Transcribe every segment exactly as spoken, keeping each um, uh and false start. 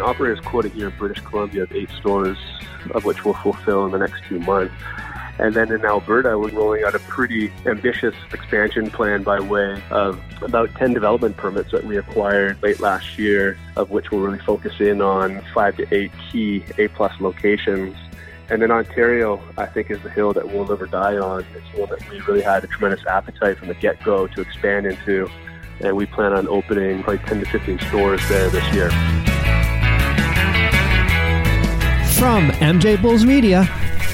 an operator's quota here in British Columbia of eight stores, of which we'll fulfill in the next two months. And then in Alberta, we're rolling out a pretty ambitious expansion plan by way of about ten development permits that we acquired late last year, of which we'll really focus in on five to eight key A-plus locations. And then Ontario, I think, is the hill that we'll live or die on. It's one that we really had a tremendous appetite from the get-go to expand into, and we plan on opening probably ten to fifteen stores there this year. From M J Bulls Media,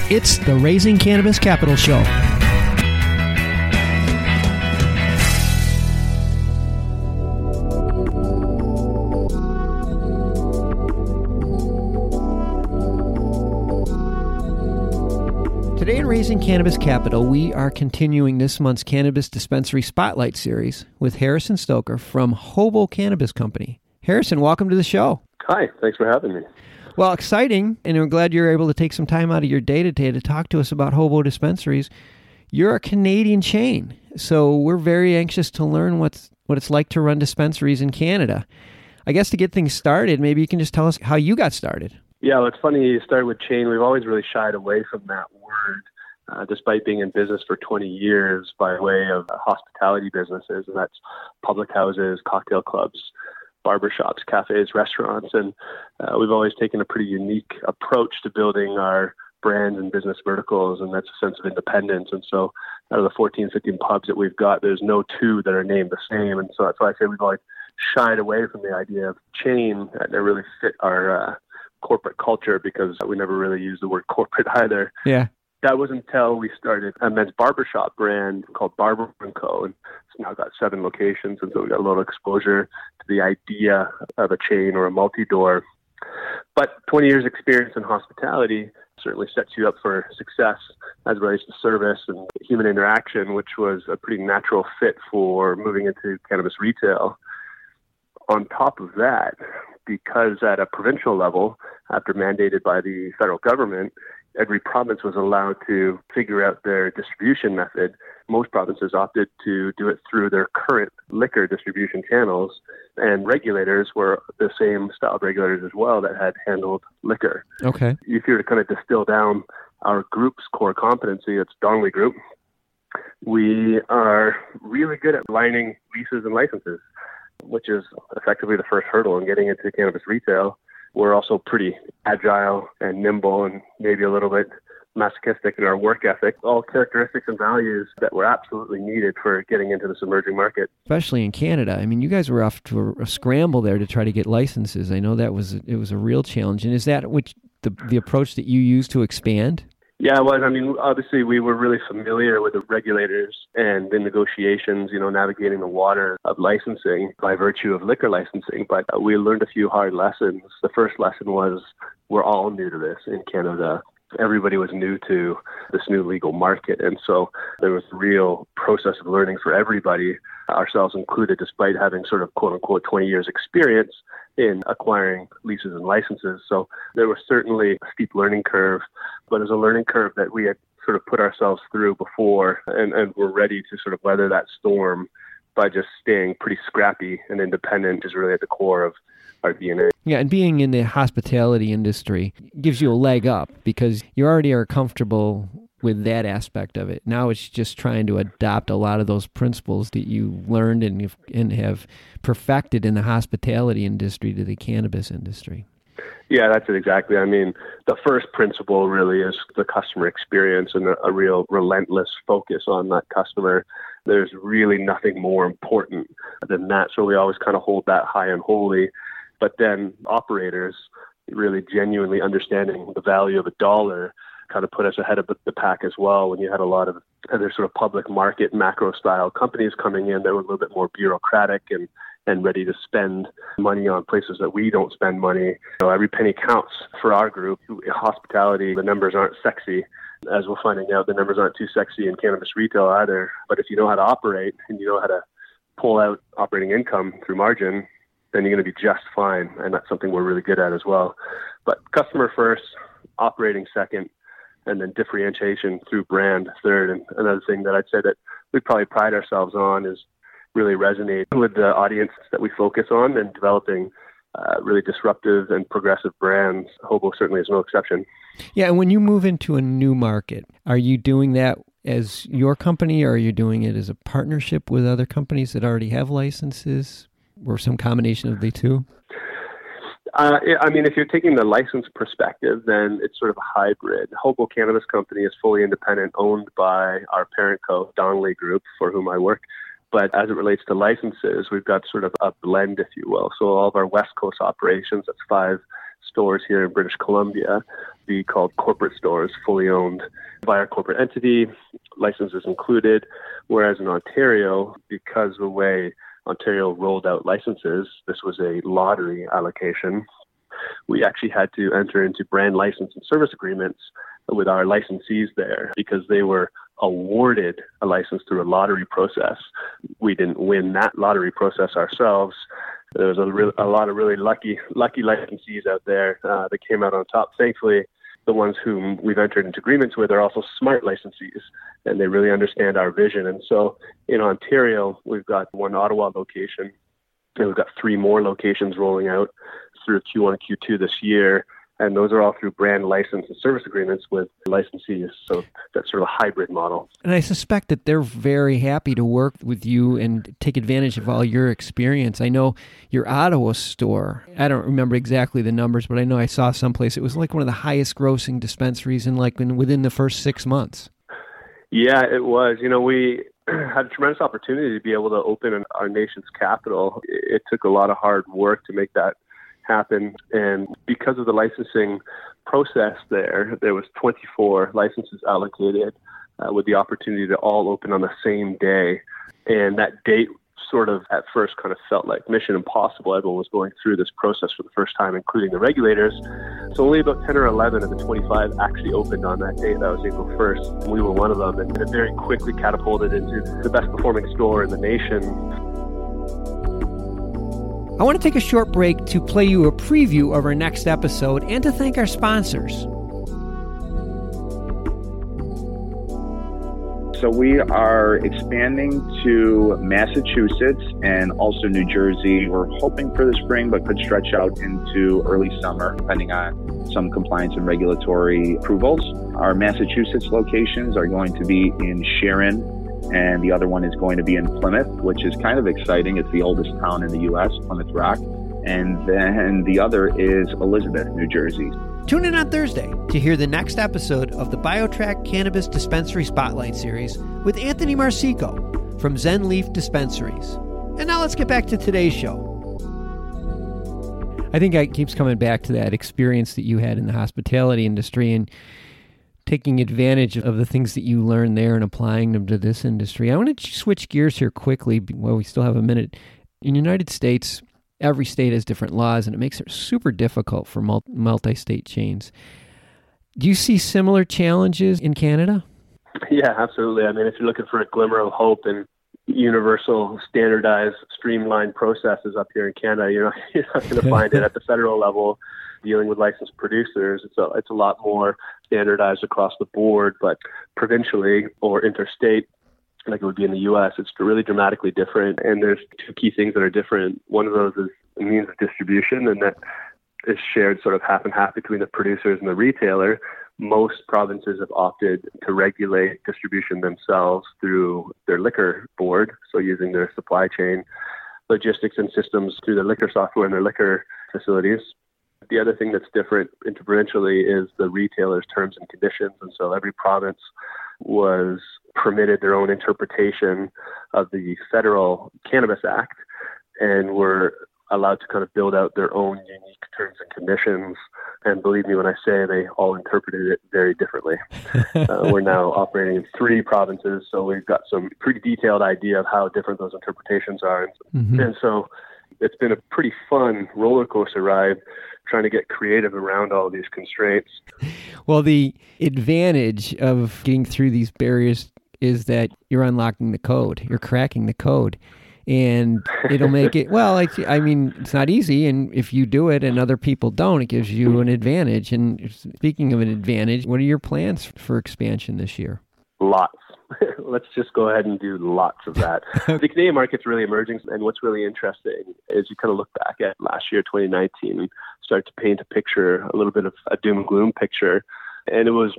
it's the Raising Cannabis Capital Show. Today in Raising Cannabis Capital, we are continuing this month's Cannabis Dispensary Spotlight Series with Harrison Stoker from Hobo Cannabis Company. Harrison, welcome to the show. Hi, thanks for having me. Well, exciting, and we're glad you're able to take some time out of your day today to talk to us about Hobo Dispensaries. You're a Canadian chain, so we're very anxious to learn what's, what it's like to run dispensaries in Canada. I guess to get things started, maybe you can just tell us how you got started. Yeah, well, it's funny you started with chain. We've always really shied away from that word, uh, despite being in business for twenty years by way of uh, hospitality businesses, and that's public houses, cocktail clubs, barbershops, cafes, restaurants, and uh, we've always taken a pretty unique approach to building our brands and business verticals, and that's a sense of independence. And so out of the fourteen, fifteen pubs that we've got, there's no two that are named the same. And so that's why I say we've always shied away from the idea of chain that really fit our uh, corporate culture, because we never really use the word corporate either. Yeah. That was until we started a men's barbershop brand called Barber and Co. And it's now got seven locations. And so we got a little exposure to the idea of a chain or a multi-door. But twenty years experience in hospitality certainly sets you up for success as it relates to service and human interaction, which was a pretty natural fit for moving into cannabis retail. On top of that, because at a provincial level, after mandated by the federal government, every province was allowed to figure out their distribution method. Most provinces opted to do it through their current liquor distribution channels, and regulators were the same style of regulators as well that had handled liquor. Okay. If you were to kind of distill down our group's core competency, it's Donnelly Group. We are really good at lining leases and licenses, which is effectively the first hurdle in getting into cannabis retail. We're also pretty agile and nimble and maybe a little bit masochistic in our work ethic, all characteristics and values that were absolutely needed for getting into this emerging market. Especially in Canada. I mean, you guys were off to a scramble there to try to get licenses. I know that was it was a real challenge. And is that which the the approach that you used to expand? Yeah, well, I mean, obviously we were really familiar with the regulators and the negotiations, you know, navigating the water of licensing by virtue of liquor licensing, but we learned a few hard lessons. The first lesson was we're all new to this in Canada. Everybody was new to this new legal market, and so there was a real process of learning for everybody, ourselves included, despite having sort of quote-unquote twenty years experience in acquiring leases and licenses. So there was certainly a steep learning curve, but it was a learning curve that we had sort of put ourselves through before, and, and were ready to sort of weather that storm by just staying pretty scrappy and independent is really at the core of our D N A. Yeah, and being in the hospitality industry gives you a leg up because you already are comfortable with that aspect of it. Now it's just trying to adopt a lot of those principles that you learned and you've, and have perfected in the hospitality industry to the cannabis industry. Yeah, that's it exactly. I mean, the first principle really is the customer experience and a, a real relentless focus on that customer. There's really nothing more important than that. So we always kind of hold that high and holy. But then operators really genuinely understanding the value of a dollar kind of put us ahead of the pack as well, when you had a lot of other sort of public market macro style companies coming in that were a little bit more bureaucratic and, and ready to spend money on places that we don't spend money. So every penny counts for our group. Hospitality, the numbers aren't sexy. As we're finding out, the numbers aren't too sexy in cannabis retail either. But if you know how to operate and you know how to pull out operating income through margin, then you're going to be just fine. And that's something we're really good at as well. But customer first, operating second, and then differentiation through brand third. And another thing that I'd say that we probably pride ourselves on is really resonate with the audience that we focus on and developing uh, really disruptive and progressive brands. Hobo certainly is no exception. Yeah, and when you move into a new market, are you doing that as your company, or are you doing it as a partnership with other companies that already have licenses, or some combination of the two? Uh, I mean, if you're taking the license perspective, then it's sort of a hybrid. Hobo Cannabis Company is fully independent, owned by our parent co, Donnelly Group, for whom I work. But as it relates to licenses, we've got sort of a blend, if you will. So all of our West Coast operations, that's five stores here in British Columbia, be called corporate stores, fully owned by our corporate entity, licenses included. Whereas in Ontario, because of the way Ontario rolled out licenses, this was a lottery allocation. We actually had to enter into brand license and service agreements with our licensees there because they were awarded a license through a lottery process. We didn't win that lottery process ourselves. There was a, re- a lot of really lucky, lucky licensees out there uh, that came out on top. Thankfully, the ones whom we've entered into agreements with are also smart licensees, and they really understand our vision. And so in Ontario, we've got one Ottawa location, and we've got three more locations rolling out through Q one and Q two this year. And those are all through brand license and service agreements with licensees. So that's sort of a hybrid model. And I suspect that they're very happy to work with you and take advantage of all your experience. I know your Ottawa store, I don't remember exactly the numbers, but I know I saw someplace it was like one of the highest grossing dispensaries in like in, within the first six months. Yeah, it was. You know, we had a tremendous opportunity to be able to open in our nation's capital. It took a lot of hard work to make that happen, and because of the licensing process there, there was twenty-four licenses allocated uh, with the opportunity to all open on the same day. And that date sort of at first kind of felt like mission impossible. Everyone was going through this process for the first time, including the regulators. So only about ten or eleven of the twenty-five actually opened on that day. That was April first. We were one of them, and it very quickly catapulted into the best performing store in the nation. I want to take a short break to play you a preview of our next episode and to thank our sponsors. So we are expanding to Massachusetts and also New Jersey. We're hoping for the spring, but could stretch out into early summer, depending on some compliance and regulatory approvals. Our Massachusetts locations are going to be in Sharon, and the other one is going to be in Plymouth, which is kind of exciting. It's the oldest town in the U S, Plymouth Rock. And then the other is Elizabeth, New Jersey. Tune in on Thursday to hear the next episode of the BioTrack Cannabis Dispensary Spotlight Series with Anthony Marsico from Zen Leaf Dispensaries. And now let's get back to today's show. I think it keeps coming back to that experience that you had in the hospitality industry and taking advantage of the things that you learned there and applying them to this industry. I want to switch gears here quickly while we still have a minute. In the United States, every state has different laws, and it makes it super difficult for multi-state chains. Do you see similar challenges in Canada? Yeah, absolutely. I mean, if you're looking for a glimmer of hope and universal, standardized, streamlined processes up here in Canada, you're not, you're not going to find it at the federal level. Dealing with licensed producers, it's a, it's a lot more standardized across the board, but provincially or interstate, like it would be in the U S, it's really dramatically different. And there's two key things that are different. One of those is the means of distribution, and that is shared sort of half and half between the producers and the retailer. Most provinces have opted to regulate distribution themselves through their liquor board, so using their supply chain logistics and systems through their liquor software and their liquor facilities. The other thing that's different interprovincially is the retailer's terms and conditions. And so every province was permitted their own interpretation of the Federal Cannabis Act and were allowed to kind of build out their own unique terms and conditions. And believe me when I say they all interpreted it very differently. uh, we're now operating in three provinces, so we've got some pretty detailed idea of how different those interpretations are. Mm-hmm. And so it's been a pretty fun roller coaster ride trying to get creative around all these constraints. Well, the advantage of getting through these barriers is that you're unlocking the code, you're cracking the code, and it'll make it, well, I, I mean, it's not easy. And if you do it and other people don't, it gives you an advantage. And speaking of an advantage, what are your plans for expansion this year? Lots. let's just go ahead and do lots of that. The Canadian market's really emerging. And what's really interesting is you kind of look back at last year, twenty nineteen, and start to paint a picture, a little bit of a doom and gloom picture. And it was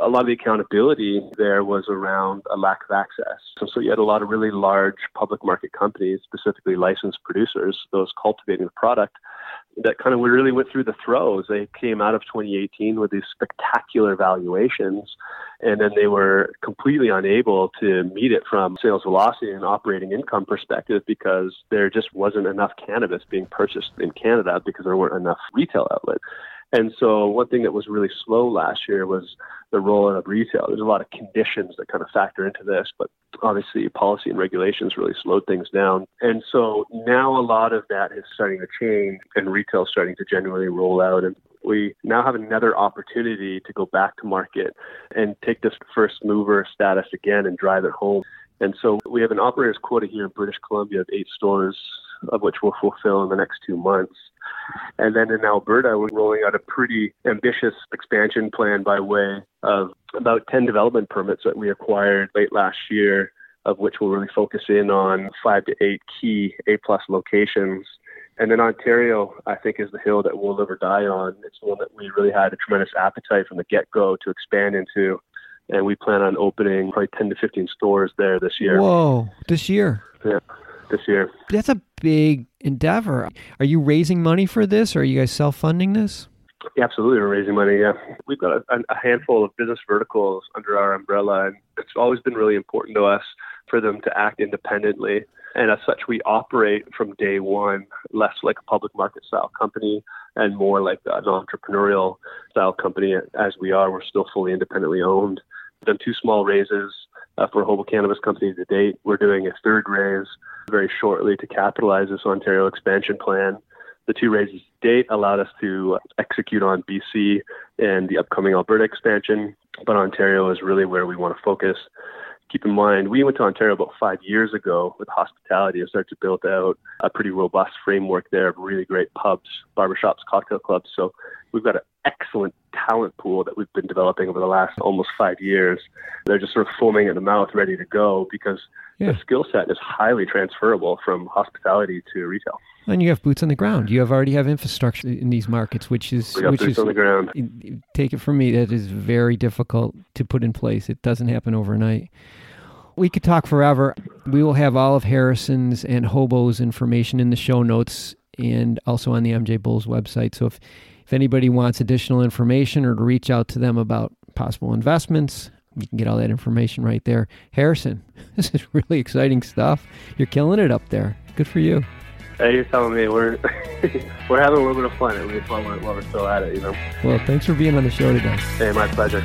a lot of the accountability there was around a lack of access. So, so you had a lot of really large public market companies, specifically licensed producers, those cultivating the product, that kind of really went through the throes. They came out of twenty eighteen with these spectacular valuations, and then they were completely unable to meet it from sales velocity and operating income perspective because there just wasn't enough cannabis being purchased in Canada because there weren't enough retail outlets. And so one thing that was really slow last year was the rollout of retail. There's a lot of conditions that kind of factor into this, but obviously policy and regulations really slowed things down. And so now a lot of that is starting to change, and retail is starting to generally roll out. And we now have another opportunity to go back to market and take this first mover status again and drive it home. And so we have an operator's quota here in British Columbia of eight stores, of which we'll fulfill in the next two months. And then in Alberta, we're rolling out a pretty ambitious expansion plan by way of about ten development permits that we acquired late last year, of which we'll really focus in on five to eight key A-plus locations. And then Ontario, I think, is the hill that we'll live or die on. It's one that we really had a tremendous appetite from the get-go to expand into. And we plan on opening probably ten to fifteen stores there this year. Whoa, this year? Yeah. This year. That's a big endeavor. Are you raising money for this, or are you guys self-funding this? Yeah, absolutely, we're raising money, yeah. We've got a, a handful of business verticals under our umbrella, and it's always been really important to us for them to act independently. And as such, we operate from day one less like a public market-style company and more like an entrepreneurial-style company. As we are, we're still fully independently owned. We've done two small raises uh, for Hobo Cannabis Company to date. We're doing a third raise very shortly to capitalize this Ontario expansion plan. The two raises to date allowed us to execute on B C and the upcoming Alberta expansion, but Ontario is really where we want to focus. Keep in mind, we went to Ontario about five years ago with hospitality and started to build out a pretty robust framework there of really great pubs, barbershops, cocktail clubs. So we've got an excellent talent pool that we've been developing over the last almost five years. They're just sort of foaming at the mouth, ready to go, because yeah. the skill set is highly transferable from hospitality to retail. And you have boots on the ground. You have already have infrastructure in these markets, which is... We got which boots is, on the ground. Take it from me, that is very difficult to put in place. It doesn't happen overnight. We could talk forever. We will have all of Harrison's and Hobo's information in the show notes and also on the M J Bulls website. So if If anybody wants additional information or to reach out to them about possible investments, you can get all that information right there. Harrison, this is really exciting stuff. You're killing it up there. Good for you. Hey, you're telling me we're we're having a little bit of fun. At least while we're still at it, you know. Well, thanks for being on the show today. Hey, my pleasure.